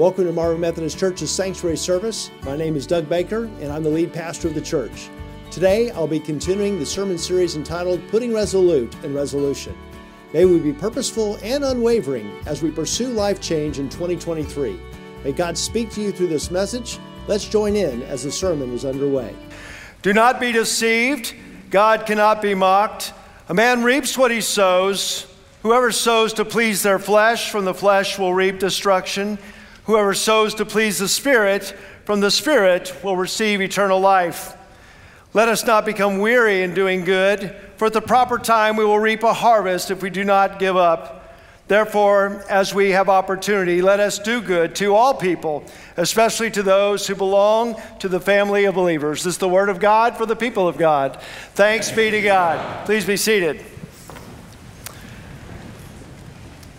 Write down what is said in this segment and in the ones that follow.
Welcome to Marvin Methodist Church's Sanctuary service. My name is Doug Baker, and I'm the lead pastor of the church. Today, I'll be continuing the sermon series entitled Putting Resolute in Resolution. May we be purposeful and unwavering as we pursue life change in 2023. May God speak to you through this message. Let's join in as the sermon is underway. Do not be deceived. God cannot be mocked. A man reaps what he sows. Whoever sows to please their flesh, from the flesh will reap destruction. Whoever sows to please the Spirit, from the Spirit will receive eternal life. Let us not become weary in doing good, for at the proper time we will reap a harvest if we do not give up. Therefore, as we have opportunity, let us do good to all people, especially to those who belong to the family of believers. This is the word of God for the people of God. Thanks be to God. Please be seated.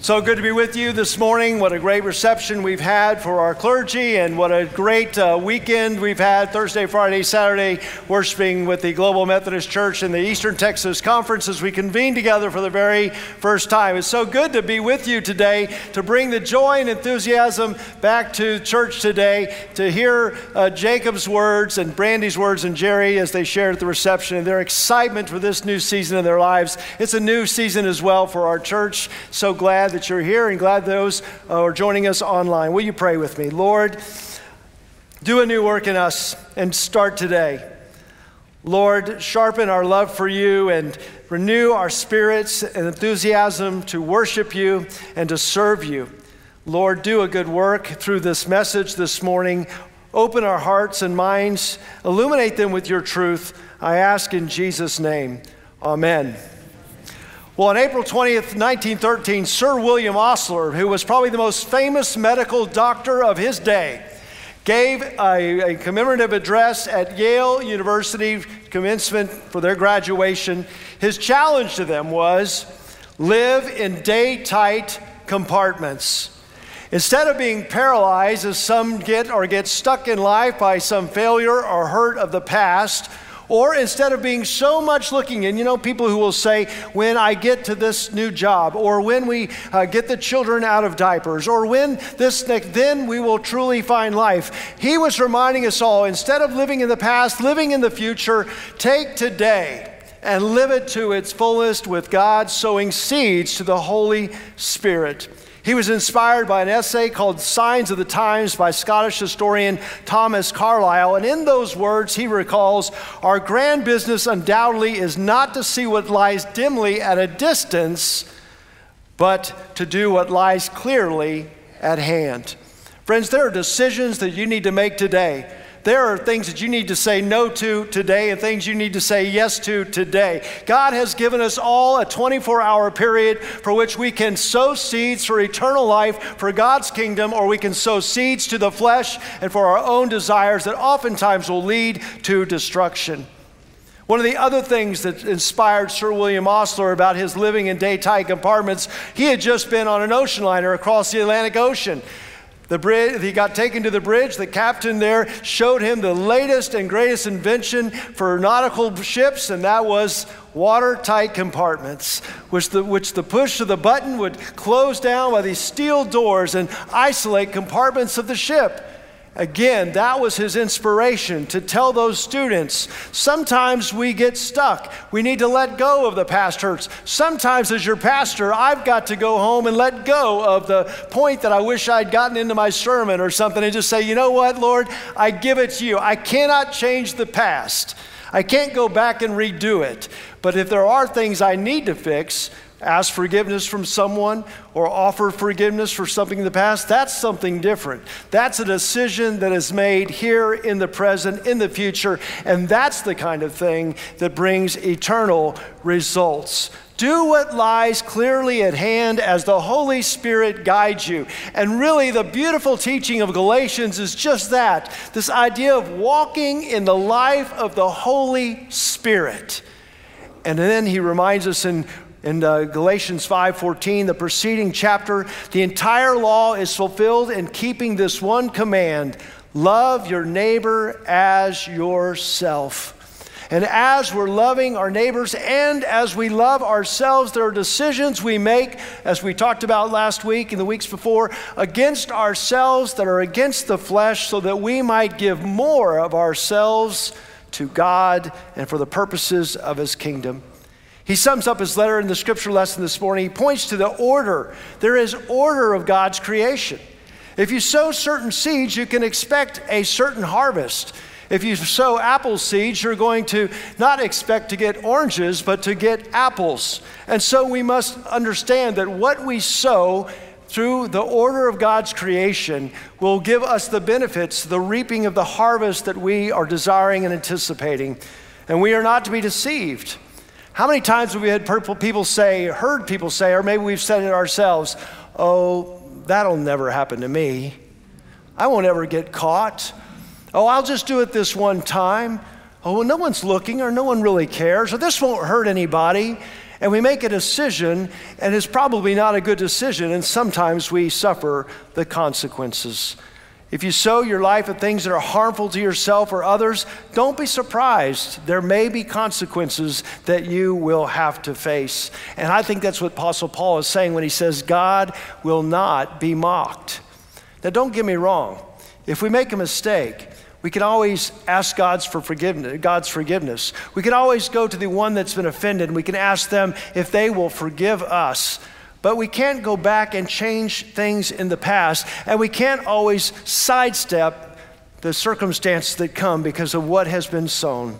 So good to be with you this morning. What a great reception we've had for our clergy, and what a great weekend we've had, Thursday, Friday, Saturday, worshiping with the Global Methodist Church in the Eastern Texas Conference as we convene together for the very first time. It's so good to be with you today, to bring the joy and enthusiasm back to church today, to hear Jacob's words and Brandy's words and Jerry as they shared at the reception and their excitement for this new season in their lives. It's a new season as well for our church. So glad that you're here, and glad those are joining us online. Will you pray with me? Lord, do a new work in us and start today. Lord, sharpen our love for you and renew our spirits and enthusiasm to worship you and to serve you. Lord, do a good work through this message this morning. Open our hearts and minds. Illuminate them with your truth. I ask in Jesus' name. Amen. Well, on April 20th, 1913, Sir William Osler, who was probably the most famous medical doctor of his day, gave a commemorative address at Yale University commencement for their graduation. His challenge to them was, live in day-tight compartments. Instead of being paralyzed as some get stuck in life by some failure or hurt of the past, or instead of being so much looking in, you know, people who will say, when I get to this new job, or when we get the children out of diapers, or when this next, then we will truly find life. He was reminding us all, instead of living in the past, living in the future, take today and live it to its fullest with God sowing seeds to the Holy Spirit. He was inspired by an essay called Signs of the Times by Scottish historian Thomas Carlyle, and in those words he recalls, our grand business undoubtedly is not to see what lies dimly at a distance, but to do what lies clearly at hand. Friends, there are decisions that you need to make today. There are things that you need to say no to today and things you need to say yes to today. God has given us all a 24-hour period for which we can sow seeds for eternal life, for God's kingdom, or we can sow seeds to the flesh and for our own desires that oftentimes will lead to destruction. One of the other things that inspired Sir William Osler about his living in day-tight compartments, he had just been on an ocean liner across the Atlantic Ocean. The bridge, he got taken to the bridge. The captain there showed him the latest and greatest invention for nautical ships, and that was watertight compartments, which the push of the button would close down by these steel doors and isolate compartments of the ship. Again, that was his inspiration to tell those students, sometimes we get stuck. We need to let go of the past hurts. Sometimes as your pastor, I've got to go home and let go of the point that I wish I'd gotten into my sermon or something and just say, you know what, Lord, I give it to you. I cannot change the past. I can't go back and redo it. But if there are things I need to fix, ask forgiveness from someone or offer forgiveness for something in the past, that's something different. That's a decision that is made here in the present, in the future, and that's the kind of thing that brings eternal results. Do what lies clearly at hand as the Holy Spirit guides you. And really, the beautiful teaching of Galatians is just that, this idea of walking in the life of the Holy Spirit. And then he reminds us in Galatians 5:14, the preceding chapter, the entire law is fulfilled in keeping this one command, love your neighbor as yourself. And as we're loving our neighbors and as we love ourselves, there are decisions we make, as we talked about last week and the weeks before, against ourselves that are against the flesh, so that we might give more of ourselves to God and for the purposes of His kingdom. He sums up his letter in the scripture lesson this morning. He points to the order. There is order of God's creation. If you sow certain seeds, you can expect a certain harvest. If you sow apple seeds, you're going to not expect to get oranges, but to get apples. And so we must understand that what we sow through the order of God's creation will give us the benefits, the reaping of the harvest that we are desiring and anticipating. And we are not to be deceived. How many times have we heard people say, or maybe we've said it ourselves, "Oh, that'll never happen to me. I won't ever get caught. Oh, I'll just do it this one time. Oh, well, no one's looking, or no one really cares, or this won't hurt anybody." And we make a decision, and it's probably not a good decision, and sometimes we suffer the consequences. If you sow your life at things that are harmful to yourself or others, don't be surprised. There may be consequences that you will have to face. And I think that's what Apostle Paul is saying when he says, God will not be mocked. Now, don't get me wrong. If we make a mistake, we can always ask God's forgiveness. We can always go to the one that's been offended, and we can ask them if they will forgive us. But we can't go back and change things in the past, and we can't always sidestep the circumstances that come because of what has been sown.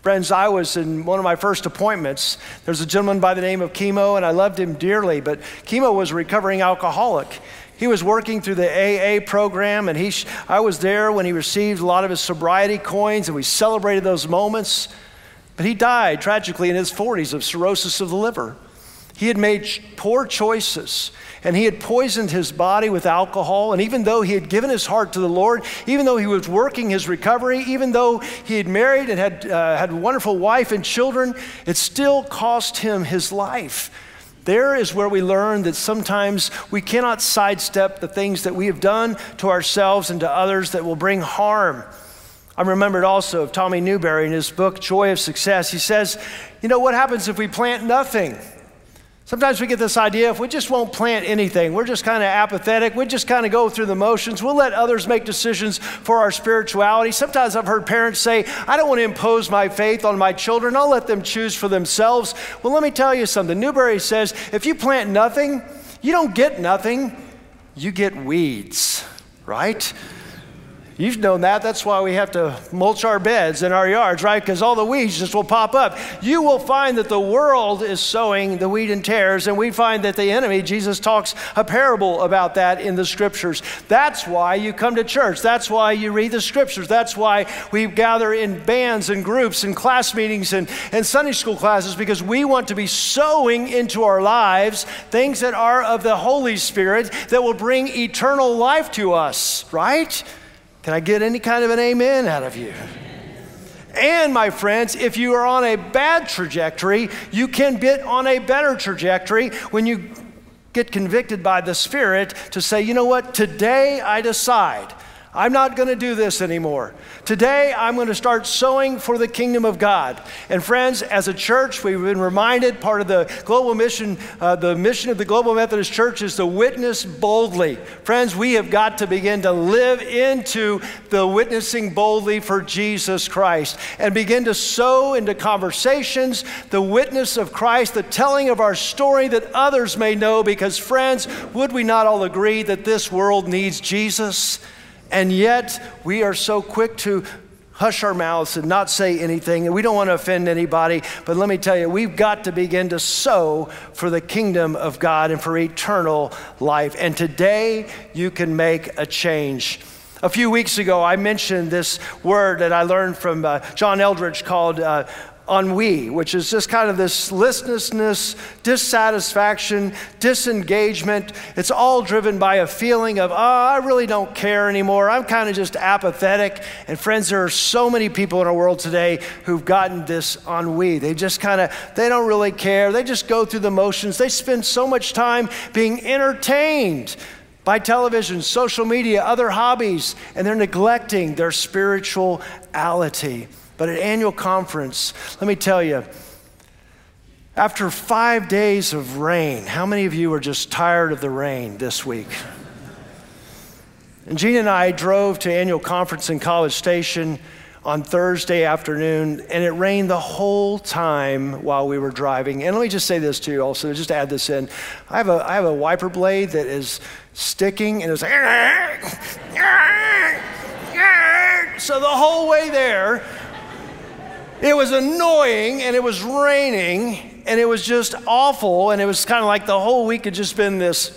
Friends, I was in one of my first appointments. There's a gentleman by the name of Chemo, and I loved him dearly, but Chemo was a recovering alcoholic. He was working through the AA program, and I was there when he received a lot of his sobriety coins, and we celebrated those moments. But he died tragically in his 40s of cirrhosis of the liver. He had made poor choices, and he had poisoned his body with alcohol. And even though he had given his heart to the Lord, even though he was working his recovery, even though he had married and had a wonderful wife and children, it still cost him his life. There is where we learn that sometimes we cannot sidestep the things that we have done to ourselves and to others that will bring harm. I remembered also of Tommy Newberry in his book, Joy of Success. He says, you know, what happens if we plant nothing? Sometimes we get this idea, if we just won't plant anything, we're just kind of apathetic, we just kind of go through the motions, we'll let others make decisions for our spirituality. Sometimes I've heard parents say, I don't want to impose my faith on my children, I'll let them choose for themselves. Well, let me tell you something. Newberry says, if you plant nothing, you don't get nothing, you get weeds, right? You've known that. That's why we have to mulch our beds and our yards, right? Because all the weeds just will pop up. You will find that the world is sowing the wheat and tares, and we find that the enemy, Jesus talks a parable about that in the scriptures. That's why you come to church. That's why you read the scriptures. That's why we gather in bands and groups and class meetings and Sunday school classes, because we want to be sowing into our lives things that are of the Holy Spirit that will bring eternal life to us, right? Can I get any kind of an amen out of you? And my friends, if you are on a bad trajectory, you can get on a better trajectory when you get convicted by the Spirit to say, you know what, today I decide I'm not going to do this anymore. Today, I'm going to start sowing for the kingdom of God. And friends, as a church, we've been reminded part of the global mission, the mission of the Global Methodist Church is to witness boldly. Friends, we have got to begin to live into the witnessing boldly for Jesus Christ and begin to sow into conversations the witness of Christ, the telling of our story that others may know, because friends, would we not all agree that this world needs Jesus? And yet, we are so quick to hush our mouths and not say anything, and we don't want to offend anybody. But let me tell you, we've got to begin to sow for the kingdom of God and for eternal life. And today, you can make a change. A few weeks ago, I mentioned this word that I learned from John Eldredge called ennui, which is just kind of this listlessness, dissatisfaction, disengagement. It's all driven by a feeling of, I really don't care anymore. I'm kind of just apathetic. And friends, there are so many people in our world today who've gotten this ennui. They just kind of, they don't really care. They just go through the motions. They spend so much time being entertained by television, social media, other hobbies, and they're neglecting their spirituality. But at annual conference, let me tell you, after 5 days of rain, how many of you are just tired of the rain this week? And Gina and I drove to annual conference in College Station on Thursday afternoon, and it rained the whole time while we were driving. And let me just say this to you also, just to add this in. I have a wiper blade that is sticking, and it was like, so the whole way there, it was annoying, and it was raining, and it was just awful, and it was kind of like the whole week had just been this,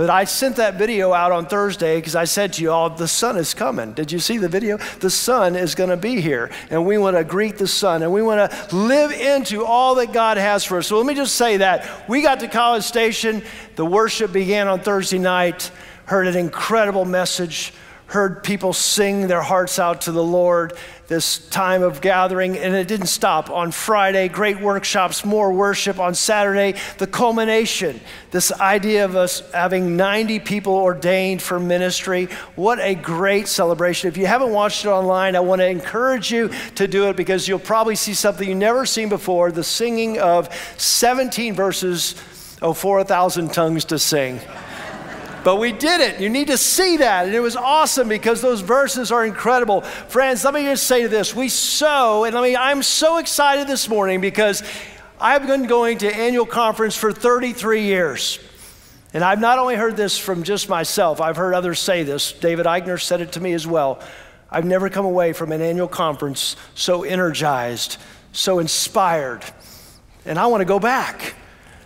But I sent that video out on Thursday because I said to you all, the sun is coming. Did you see the video? The sun is going to be here, and we want to greet the sun, and we want to live into all that God has for us. So let me just say that. We got to College Station. The worship began on Thursday night, heard an incredible message, heard people sing their hearts out to the Lord, this time of gathering, and it didn't stop. On Friday, great workshops, more worship. On Saturday, the culmination, this idea of us having 90 people ordained for ministry. What a great celebration. If you haven't watched it online, I want to encourage you to do it because you'll probably see something you've never seen before, the singing of 17 verses of 4,000 tongues to sing. But we did it. You need to see that. And it was awesome because those verses are incredible. Friends, let me just say this. I'm so excited this morning because I've been going to annual conference for 33 years. And I've not only heard this from just myself, I've heard others say this. David Eichner said it to me as well. I've never come away from an annual conference so energized, so inspired. And I want to go back.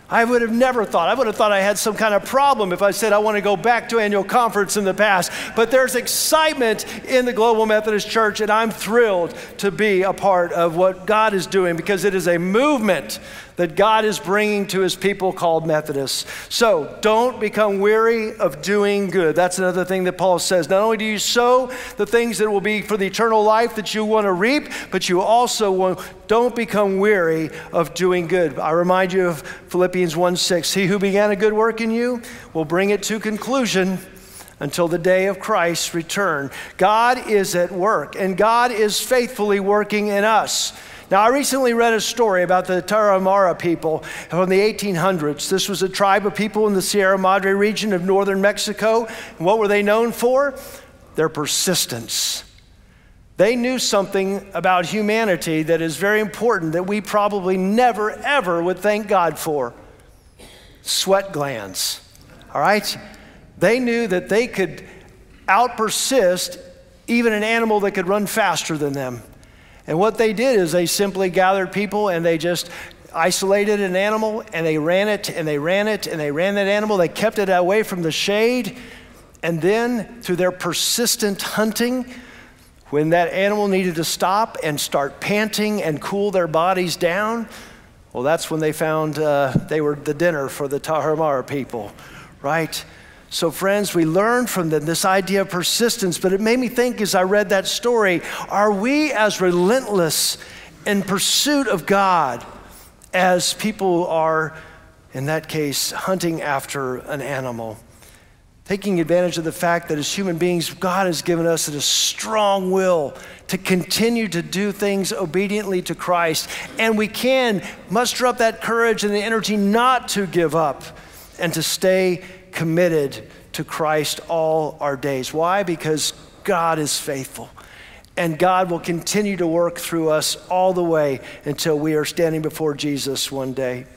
I would have thought I had some kind of problem if I said I want to go back to annual conference in the past. But there's excitement in the Global Methodist Church, and I'm thrilled to be a part of what God is doing because it is a movement that God is bringing to his people called Methodists. So don't become weary of doing good. That's another thing that Paul says. Not only do you sow the things that will be for the eternal life that you want to reap, but you also don't become weary of doing good. I remind you of Philippians 1:6. He who began a good work in you will bring it to conclusion until the day of Christ's return. God is at work, and God is faithfully working in us. Now, I recently read a story about the Tarahumara people from the 1800s. This was a tribe of people in the Sierra Madre region of northern Mexico. And what were they known for? Their persistence. They knew something about humanity that is very important that we probably never, ever would thank God for. Sweat glands, all right? They knew that they could outpersist even an animal that could run faster than them. And what they did is they simply gathered people and they just isolated an animal and they ran it and they ran it and they ran that animal. They kept it away from the shade. And then through their persistent hunting, when that animal needed to stop and start panting and cool their bodies down, well, that's when they found they were the dinner for the Tarahumara people, right? So friends, we learned from them this idea of persistence, but it made me think as I read that story, are we as relentless in pursuit of God as people are, in that case, hunting after an animal? Taking advantage of the fact that as human beings, God has given us a strong will to continue to do things obediently to Christ. And we can muster up that courage and the energy not to give up and to stay committed to Christ all our days. Why? Because God is faithful, and God will continue to work through us all the way until we are standing before Jesus one day.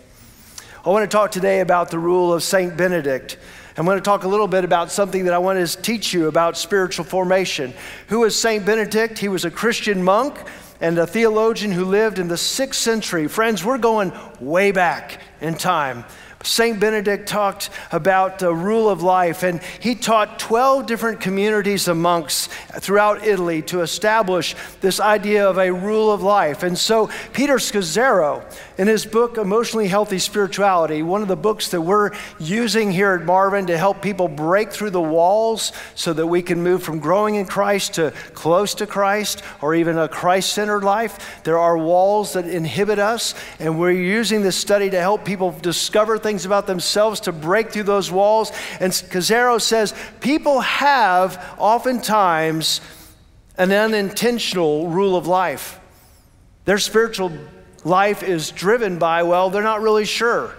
I want to talk today about the rule of Saint Benedict. I'm going to talk a little bit about something that I want to teach you about spiritual formation. Who is Saint Benedict? He was a Christian monk and a theologian who lived in the 6th century. Friends, we're going way back in time. Saint Benedict talked about the rule of life, and he taught 12 different communities of monks throughout Italy to establish this idea of a rule of life. And so Peter Scazzaro, in his book, Emotionally Healthy Spirituality, one of the books that we're using here at Marvin to help people break through the walls so that we can move from growing in Christ to close to Christ or even a Christ-centered life. There are walls that inhibit us, and we're using this study to help people discover things about themselves to break through those walls. And Scazzaro says, people have oftentimes an unintentional rule of life. Their spiritual life is driven by, well, they're not really sure.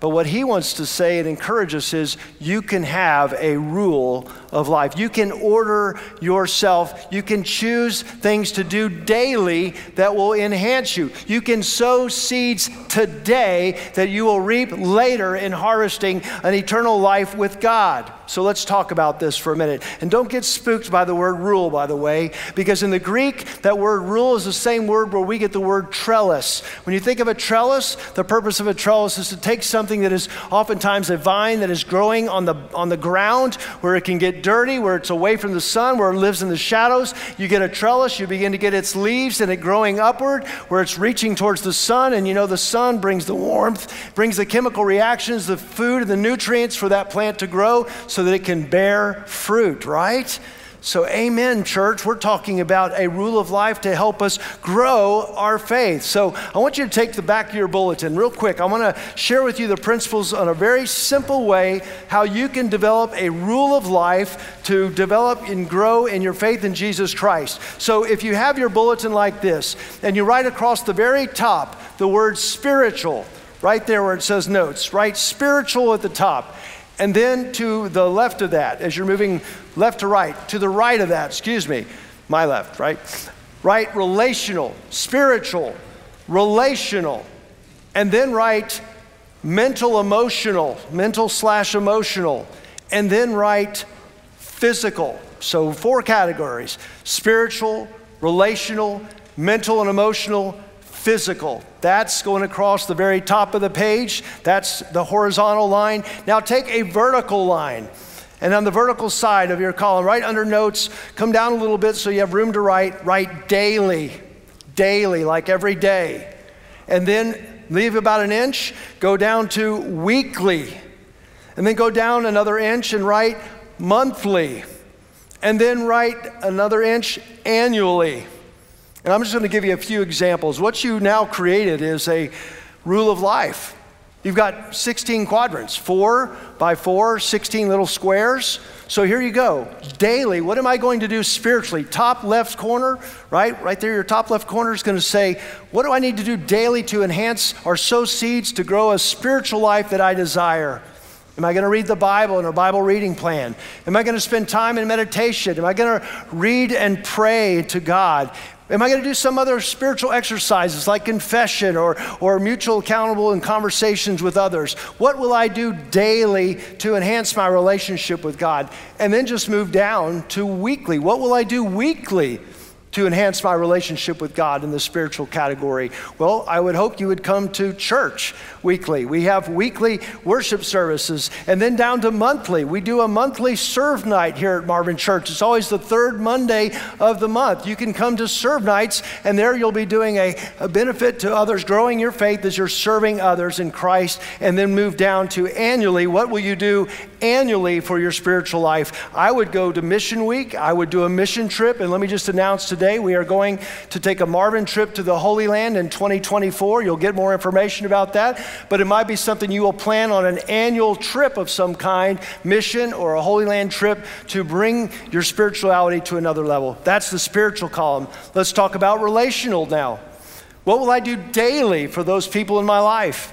But what he wants to say and encourage us is you can have a rule of life. You can order yourself. You can choose things to do daily that will enhance you. You can sow seeds today that you will reap later in harvesting an eternal life with God. So let's talk about this for a minute. And don't get spooked by the word rule, by the way, because in the Greek, that word rule is the same word where we get the word trellis. When you think of a trellis, the purpose of a trellis is to take something that is oftentimes a vine that is growing on the ground where it can get dirty, where it's away from the sun, where it lives in the shadows. You get a trellis, you begin to get its leaves and it growing upward, where it's reaching towards the sun, and you know the sun brings the warmth, brings the chemical reactions, the food, and the nutrients for that plant to grow so that it can bear fruit, right? So amen, church. We're talking about a rule of life to help us grow our faith. So I want you to take the back of your bulletin real quick. I want to share with you the principles on a very simple way how you can develop a rule of life to develop and grow in your faith in Jesus Christ. So if you have your bulletin like this, and you write across the very top the word spiritual, right there where it says notes, write spiritual at the top. And then to the left of that, as you're moving left to right, to the right of that, my left, right? Write relational, spiritual, relational, and then write mental, emotional, mental/emotional, and then write physical. So 4 categories: spiritual, relational, mental and emotional, physical. That's going across the very top of the page. That's the horizontal line. Now take a vertical line, and on the vertical side of your column, right under notes, come down a little bit so you have room to write, write daily, daily, like every day. And then leave about an inch, go down to weekly, and then go down another inch and write monthly, and then write another inch annually. And I'm just going to give you a few examples. What you now created is a rule of life. You've got 16 quadrants, 4 by 4, 16 little squares. So here you go. Daily, what am I going to do spiritually? Top left corner, right? Right there, your top left corner is going to say, what do I need to do daily to enhance or sow seeds to grow a spiritual life that I desire? Am I going to read the Bible in a Bible reading plan? Am I going to spend time in meditation? Am I going to read and pray to God? Am I going to do some other spiritual exercises like confession or mutual accountable in conversations with others? What will I do daily to enhance my relationship with God? And then just move down to weekly. What will I do weekly to enhance my relationship with God in the spiritual category? Well, I would hope you would come to church weekly. We have weekly worship services, and then down to monthly. We do a monthly serve night here at Marvin Church. It's always the 3rd Monday of the month. You can come to serve nights, and there you'll be doing a benefit to others, growing your faith as you're serving others in Christ, and then move down to annually. What will you do annually for your spiritual life? I would go to Mission Week. I would do a mission trip, and let me just announce today we are going to take a Marvin trip to the Holy Land in 2024. You'll get more information about that, but it might be something you will plan on an annual trip of some kind, mission or a Holy Land trip, to bring your spirituality to another level. That's the spiritual column. Let's talk about relational now. What will I do daily for those people in my life?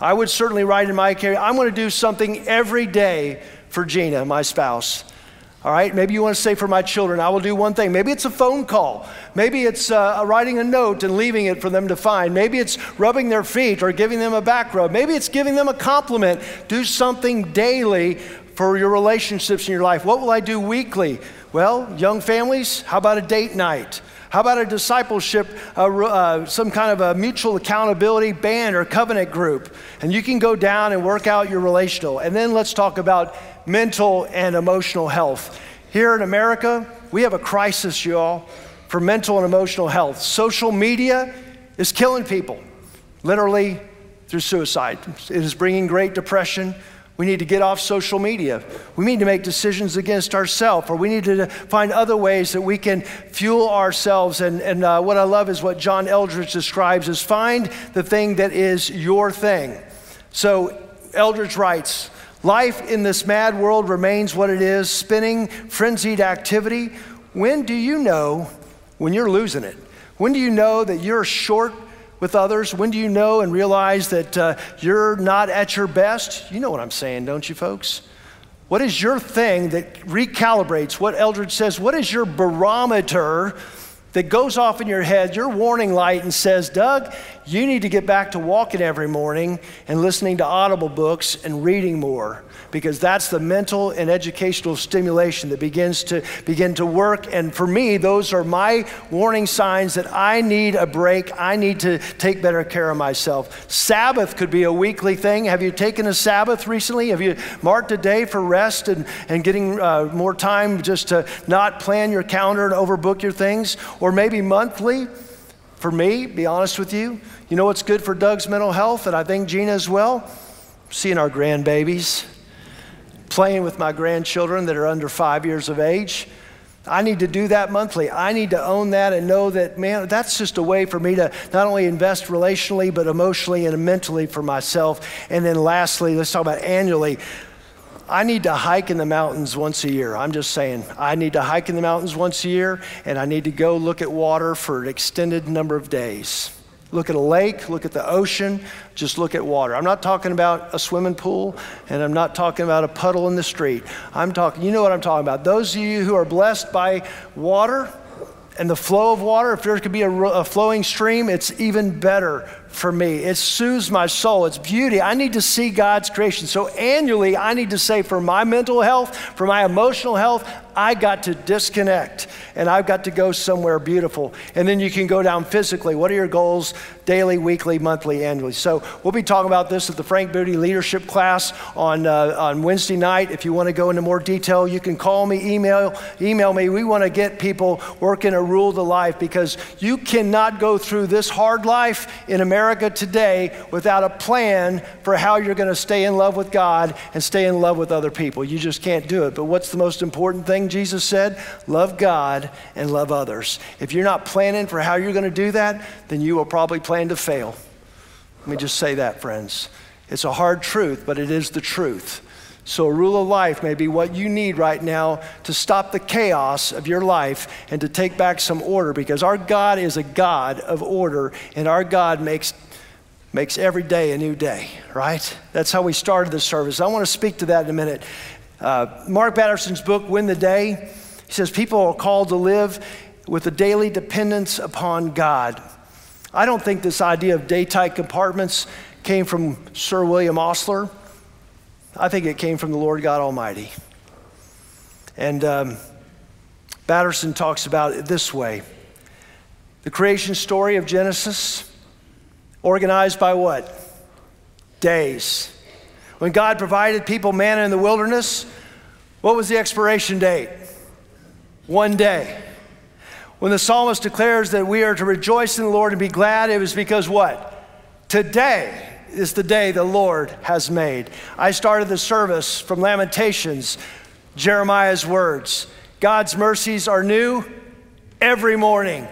I would certainly write in my career, I'm going to do something every day for Gina, my spouse. All right, maybe you want to say for my children, I will do one thing. Maybe it's a phone call. Maybe it's writing a note and leaving it for them to find. Maybe it's rubbing their feet or giving them a back rub. Maybe it's giving them a compliment. Do something daily for your relationships in your life. What will I do weekly? Well, young families, how about a date night? How about a discipleship, some kind of a mutual accountability band or covenant group? And you can go down and work out your relational. And then let's talk about mental and emotional health. Here in America, we have a crisis, y'all, for mental and emotional health. Social media is killing people, literally through suicide. It is bringing great depression. We need to get off social media. We need to make decisions against ourselves, or we need to find other ways that we can fuel ourselves. And what I love is what John Eldredge describes is find the thing that is your thing. So Eldredge writes, life in this mad world remains what it is, spinning, frenzied activity. When do you know when you're losing it? When do you know that you're short with others? When do you know and realize that you're not at your best? You know what I'm saying, don't you, folks? What is your thing that recalibrates what Eldredge says? What is your barometer that goes off in your head, your warning light, and says, Doug, you need to get back to walking every morning and listening to audible books and reading more, because that's the mental and educational stimulation that begins to work. And for me, those are my warning signs that I need a break. I need to take better care of myself. Sabbath could be a weekly thing. Have you taken a Sabbath recently? Have you marked a day for rest and getting more time just to not plan your calendar and overbook your things? Or maybe monthly. For me, be honest with you, you know what's good for Doug's mental health, and I think Gina as well? Seeing our grandbabies, playing with my grandchildren that are under 5 years of age. I need to do that monthly. I need to own that and know that, man, that's just a way for me to not only invest relationally, but emotionally and mentally for myself. And then lastly, let's talk about annually. I need to hike in the mountains once a year. I'm just saying, I need to hike in the mountains once a year, and I need to go look at water for an extended number of days. Look at a lake, look at the ocean, just look at water. I'm not talking about a swimming pool, and I'm not talking about a puddle in the street. I'm talking, you know what I'm talking about. Those of you who are blessed by water and the flow of water, if there could be a flowing stream, it's even better for me. It soothes my soul. It's beauty. I need to see God's creation. So annually, I need to say, for my mental health, for my emotional health, I got to disconnect, and I've got to go somewhere beautiful. And then you can go down physically. What are your goals daily, weekly, monthly, annually? So we'll be talking about this at the Frank Booty Leadership Class on Wednesday night. If you want to go into more detail, you can call me, email me. We want to get people working a rule to life, because you cannot go through this hard life in America today without a plan for how you're going to stay in love with God and stay in love with other people. You just can't do it. But what's the most important thing Jesus said? Love God and love others. If you're not planning for how you're going to do that, then you will probably plan to fail. Let me just say that, friends. It's a hard truth, but it is the truth. So a rule of life may be what you need right now to stop the chaos of your life and to take back some order, because our God is a God of order, and our God makes every day a new day, right? That's how we started this service. I want to speak to that in a minute. Mark Batterson's book, Win the Day, he says, people are called to live with a daily dependence upon God. I don't think this idea of day-tight compartments came from Sir William Osler. I think it came from the Lord God Almighty. And Batterson talks about it this way. The creation story of Genesis, organized by what? Days. When God provided people manna in the wilderness, what was the expiration date? One day. When the psalmist declares that we are to rejoice in the Lord and be glad, it was because what? Today is the day the Lord has made. I started the service from Lamentations, Jeremiah's words. God's mercies are new every morning.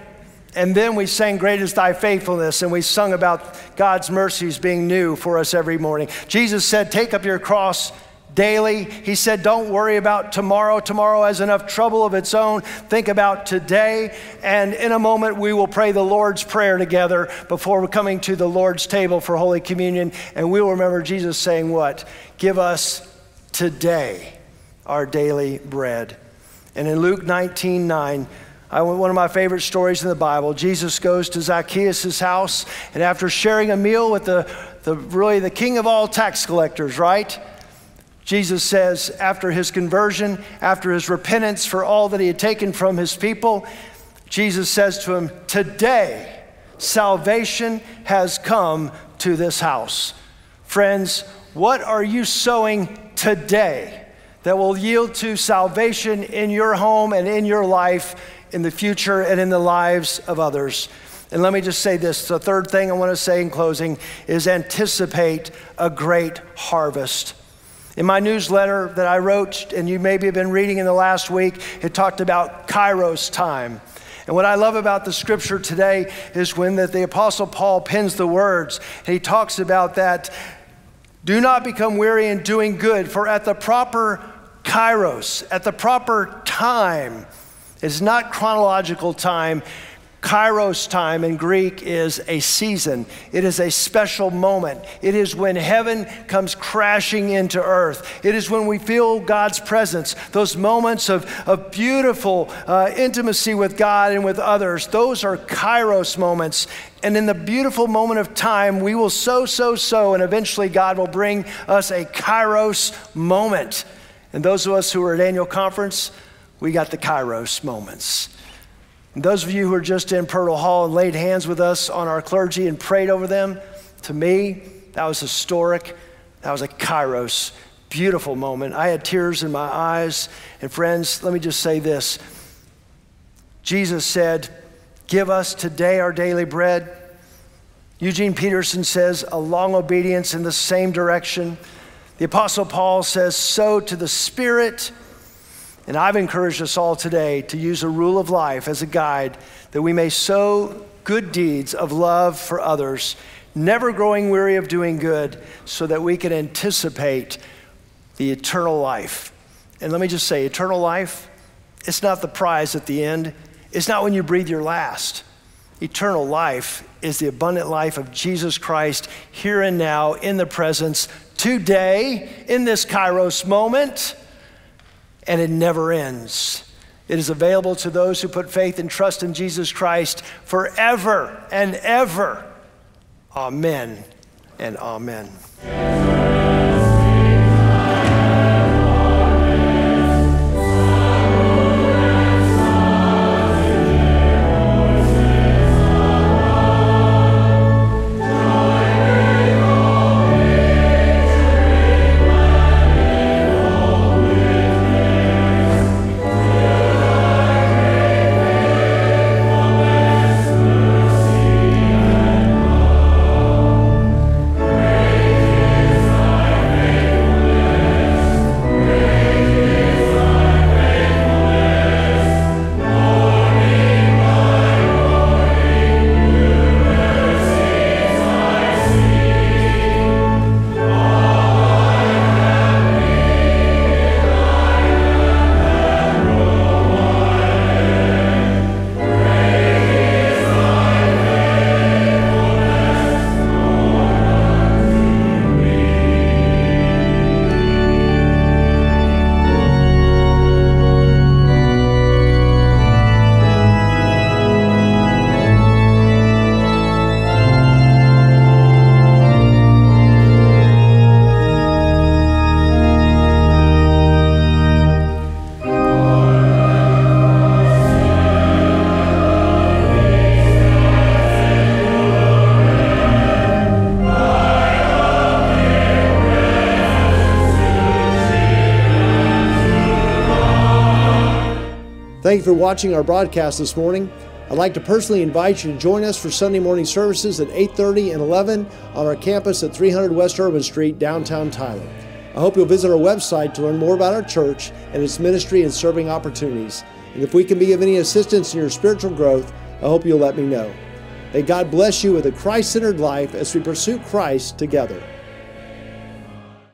And then we sang, Great is Thy Faithfulness, and we sung about God's mercies being new for us every morning. Jesus said, take up your cross daily. He said, don't worry about tomorrow. Tomorrow has enough trouble of its own. Think about today. And in a moment, we will pray the Lord's Prayer together before coming to the Lord's table for Holy Communion. And we will remember Jesus saying what? Give us today our daily bread. And in Luke 19:9, one of my favorite stories in the Bible, Jesus goes to Zacchaeus' house, and after sharing a meal with the king of all tax collectors, right? Jesus says, after his conversion, after his repentance for all that he had taken from his people, Jesus says to him, today, salvation has come to this house. Friends, what are you sowing today that will yield to salvation in your home and in your life, in the future and in the lives of others? And let me just say this, the third thing I want to say in closing is anticipate a great harvest. In my newsletter that I wrote, and you maybe have been reading in the last week, it talked about Kairos time. And what I love about the scripture today is when the Apostle Paul pens the words, and he talks about that, do not become weary in doing good, for at the proper Kairos, at the proper time, It's not chronological time. Kairos time in Greek is a season. It is a special moment. It is when heaven comes crashing into earth. It is when we feel God's presence. Those moments of beautiful intimacy with God and with others, those are Kairos moments. And in the beautiful moment of time, we will sow, and eventually God will bring us a Kairos moment. And those of us who are at annual conference, we got the Kairos moments. And those of you who are just in Pirtle Hall and laid hands with us on our clergy and prayed over them, to me, that was historic. That was a Kairos, beautiful moment. I had tears in my eyes. And friends, let me just say this. Jesus said, "Give us today our daily bread." Eugene Peterson says, "A long obedience in the same direction." The Apostle Paul says, "Sow to the Spirit." And I've encouraged us all today to use a rule of life as a guide that we may sow good deeds of love for others, never growing weary of doing good, so that we can anticipate the eternal life. And let me just say, eternal life, it's not the prize at the end. It's not when you breathe your last. Eternal life is the abundant life of Jesus Christ here and now in the presence today in this Kairos moment. And it never ends. It is available to those who put faith and trust in Jesus Christ forever and ever. Amen and amen. Thank you for watching our broadcast this morning. I'd like to personally invite you to join us for Sunday morning services at 8:30 and 11 on our campus at 300 West Urban Street, downtown Tyler. I hope you'll visit our website to learn more about our church and its ministry and serving opportunities. And if we can be of any assistance in your spiritual growth, I hope you'll let me know. May God bless you with a Christ-centered life as we pursue Christ together.